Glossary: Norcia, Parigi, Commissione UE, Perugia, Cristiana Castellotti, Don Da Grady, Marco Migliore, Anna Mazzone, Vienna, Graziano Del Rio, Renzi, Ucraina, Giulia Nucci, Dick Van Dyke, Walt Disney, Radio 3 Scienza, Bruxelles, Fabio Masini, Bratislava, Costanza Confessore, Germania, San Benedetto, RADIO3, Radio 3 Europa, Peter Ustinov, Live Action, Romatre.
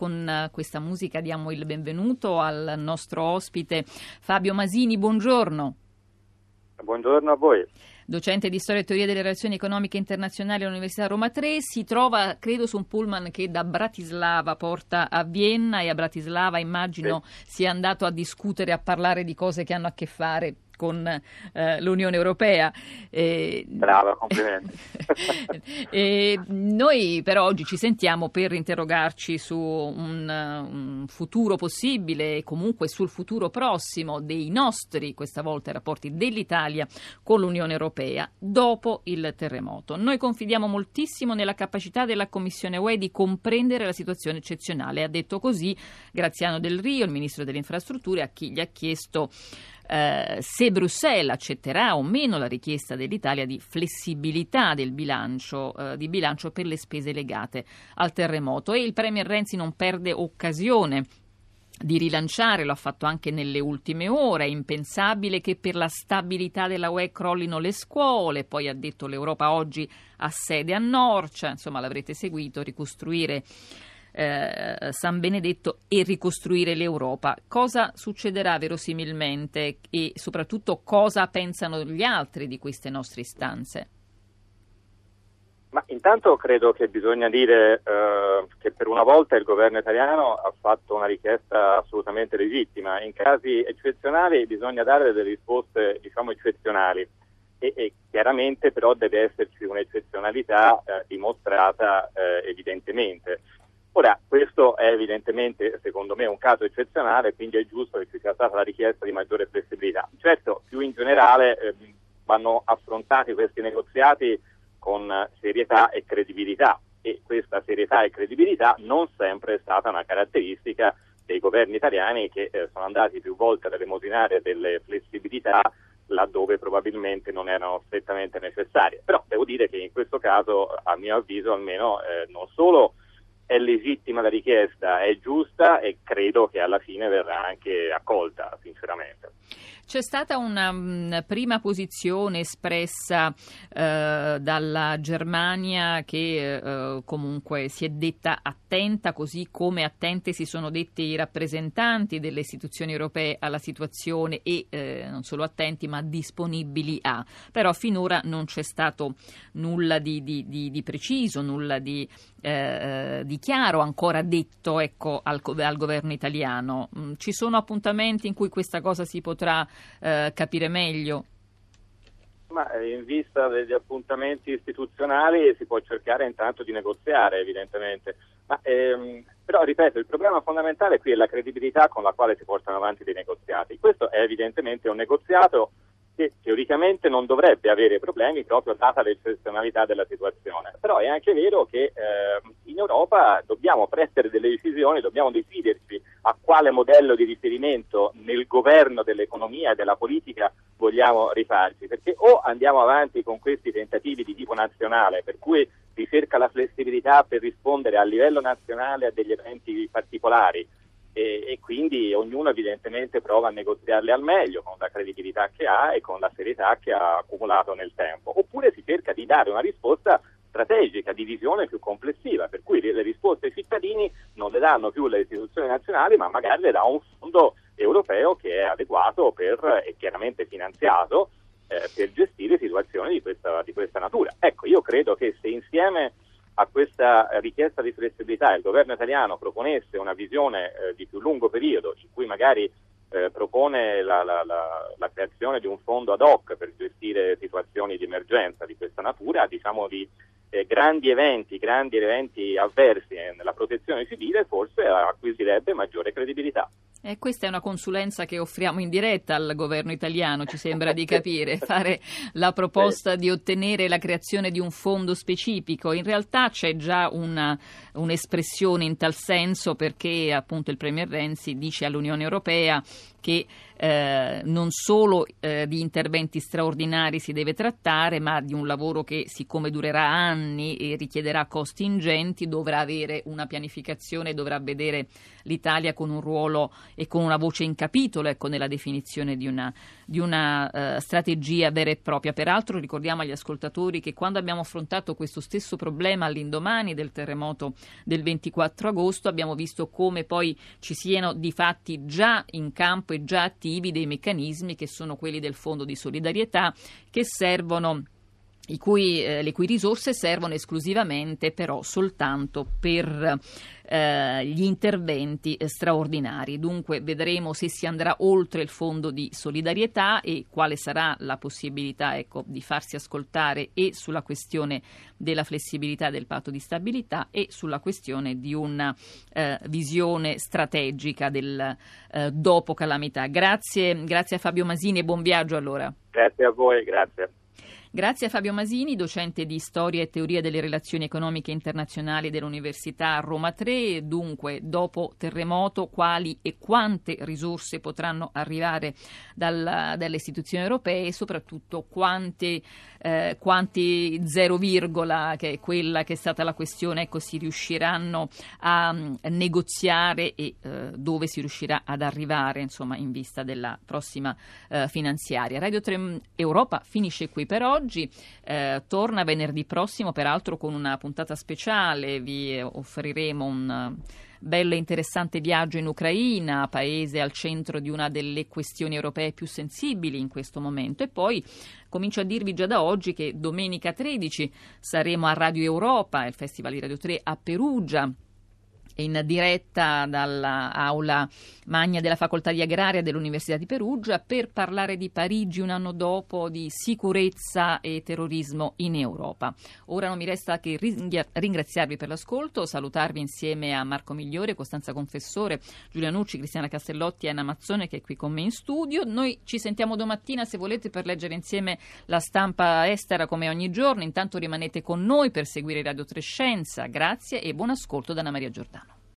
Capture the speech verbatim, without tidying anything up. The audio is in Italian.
Con questa musica diamo il benvenuto al nostro ospite Fabio Masini, buongiorno. Buongiorno a voi. Docente di Storia e Teoria delle Relazioni Economiche Internazionali all'Università Roma tre, si trova credo su un pullman che da Bratislava porta a Vienna, e a Bratislava immagino sì. sia andato a discutere, a parlare di cose che hanno a che fare con eh, l'Unione Europea. Eh, Brava, complimenti. eh, noi però oggi ci sentiamo per interrogarci su un, un futuro possibile e comunque sul futuro prossimo dei nostri, questa volta, rapporti dell'Italia con l'Unione Europea dopo il terremoto. Noi confidiamo moltissimo nella capacità della Commissione U E di comprendere la situazione eccezionale. Ha detto così Graziano Del Rio, il Ministro delle Infrastrutture, a chi gli ha chiesto Uh, se Bruxelles accetterà o meno la richiesta dell'Italia di flessibilità del bilancio, uh, di bilancio per le spese legate al terremoto. E il premier Renzi non perde occasione di rilanciare, lo ha fatto anche nelle ultime ore: è impensabile che per la stabilità della U E crollino le scuole. Poi ha detto l'Europa oggi ha sede a Norcia, insomma l'avrete seguito, ricostruire Eh, San Benedetto e ricostruire l'Europa. Cosa succederà verosimilmente e soprattutto cosa pensano gli altri di queste nostre istanze? Ma intanto credo che bisogna dire eh, che per una volta il governo italiano ha fatto una richiesta assolutamente legittima. In casi eccezionali bisogna dare delle risposte, diciamo, eccezionali e, e chiaramente però deve esserci un'eccezionalità eh, dimostrata eh, evidentemente. Ora, questo è evidentemente, secondo me, un caso eccezionale, quindi è giusto che ci sia stata la richiesta di maggiore flessibilità. Certo, più in generale eh, vanno affrontati questi negoziati con serietà e credibilità, e questa serietà e credibilità non sempre è stata una caratteristica dei governi italiani, che eh, sono andati più volte ad elemosinare delle flessibilità laddove probabilmente non erano strettamente necessarie. Però devo dire che in questo caso, a mio avviso almeno, eh, non solo è legittima la richiesta, è giusta e credo che alla fine verrà anche accolta, sinceramente. C'è stata una mh, prima posizione espressa eh, dalla Germania che eh, comunque si è detta attenta, così come attente si sono detti i rappresentanti delle istituzioni europee alla situazione e eh, non solo attenti ma disponibili a. Però finora non c'è stato nulla di, di, di, di preciso, nulla di, eh, di chiaro ancora detto ecco, al, al governo italiano. Ci sono appuntamenti in cui questa cosa si potrà Eh, capire meglio? Ma in vista degli appuntamenti istituzionali si può cercare intanto di negoziare, evidentemente, ma ehm, però ripeto, il problema fondamentale qui è la credibilità con la quale si portano avanti dei negoziati. Questo è evidentemente un negoziato che teoricamente non dovrebbe avere problemi proprio data l'eccezionalità della situazione, però è anche vero che ehm, in Europa dobbiamo prendere delle decisioni, dobbiamo deciderci a quale modello di riferimento nel governo dell'economia e della politica vogliamo rifarci, perché o andiamo avanti con questi tentativi di tipo nazionale, per cui si cerca la flessibilità per rispondere a livello nazionale a degli eventi particolari e, e quindi ognuno evidentemente prova a negoziarli al meglio con la credibilità che ha e con la serietà che ha accumulato nel tempo, oppure si cerca di dare una risposta strategica, di visione più complessiva, per cui le risposte ai cittadini non le danno più le istituzioni nazionali, ma magari le dà un fondo europeo che è adeguato per, e chiaramente finanziato eh, per gestire situazioni di questa, di questa natura. Ecco, io credo che se insieme a questa richiesta di flessibilità il governo italiano proponesse una visione eh, di più lungo periodo, in cui magari eh, propone la, la, la, la creazione di un fondo ad hoc per gestire situazioni di emergenza di questa natura, diciamo di Eh, grandi eventi, grandi eventi avversi eh, nella protezione civile, forse acquisirebbe maggiore credibilità. E questa è una consulenza che offriamo in diretta al governo italiano, ci sembra di capire, fare la proposta di ottenere la creazione di un fondo specifico. In realtà c'è già una, un'espressione in tal senso, perché appunto il premier Renzi dice all'Unione Europea che eh, non solo eh, di interventi straordinari si deve trattare, ma di un lavoro che, siccome durerà anni e richiederà costi ingenti, dovrà avere una pianificazione, dovrà vedere l'Italia con un ruolo e con una voce in capitolo, ecco, nella definizione di una, di una eh, strategia vera e propria. Peraltro ricordiamo agli ascoltatori che quando abbiamo affrontato questo stesso problema all'indomani del terremoto del ventiquattro agosto abbiamo visto come poi ci siano di fatti già in campo e già attivi dei meccanismi che sono quelli del Fondo di solidarietà, che servono, i cui, eh, le cui risorse servono esclusivamente però soltanto per eh, gli interventi straordinari. Dunque vedremo se si andrà oltre il Fondo di solidarietà e quale sarà la possibilità, ecco, di farsi ascoltare e sulla questione della flessibilità del patto di stabilità e sulla questione di una eh, visione strategica del eh, dopo calamità. Grazie, grazie a Fabio Masini e buon viaggio allora. Grazie a voi, grazie. Grazie a Fabio Masini, docente di Storia e Teoria delle Relazioni Economiche Internazionali dell'Università Roma tre. Dunque, dopo terremoto, quali e quante risorse potranno arrivare dalla, dalle istituzioni europee e soprattutto quanti, eh, quanti zero virgola, che è quella che è stata la questione, ecco, si riusciranno a um, negoziare e eh, dove si riuscirà ad arrivare, insomma, in vista della prossima eh, finanziaria. Radio tre Europa finisce qui per oggi. Oggi eh, torna venerdì prossimo, peraltro con una puntata speciale. Vi offriremo un bello e interessante viaggio in Ucraina, paese al centro di una delle questioni europee più sensibili in questo momento. E poi comincio a dirvi già da oggi che domenica tredici saremo a Radio Europa, il Festival di Radio tre a Perugia, in diretta dall'aula magna della Facoltà di Agraria dell'Università di Perugia, per parlare di Parigi un anno dopo, di sicurezza e terrorismo in Europa. Ora non mi resta che ringraziarvi per l'ascolto, salutarvi insieme a Marco Migliore, Costanza Confessore, Giulia Nucci, Cristiana Castellotti e Anna Mazzone, che è qui con me in studio. Noi ci sentiamo domattina, se volete, per leggere insieme la stampa estera come ogni giorno. Intanto rimanete con noi per seguire Radio tre Scienza. Grazie e buon ascolto da Anna Maria Giordani.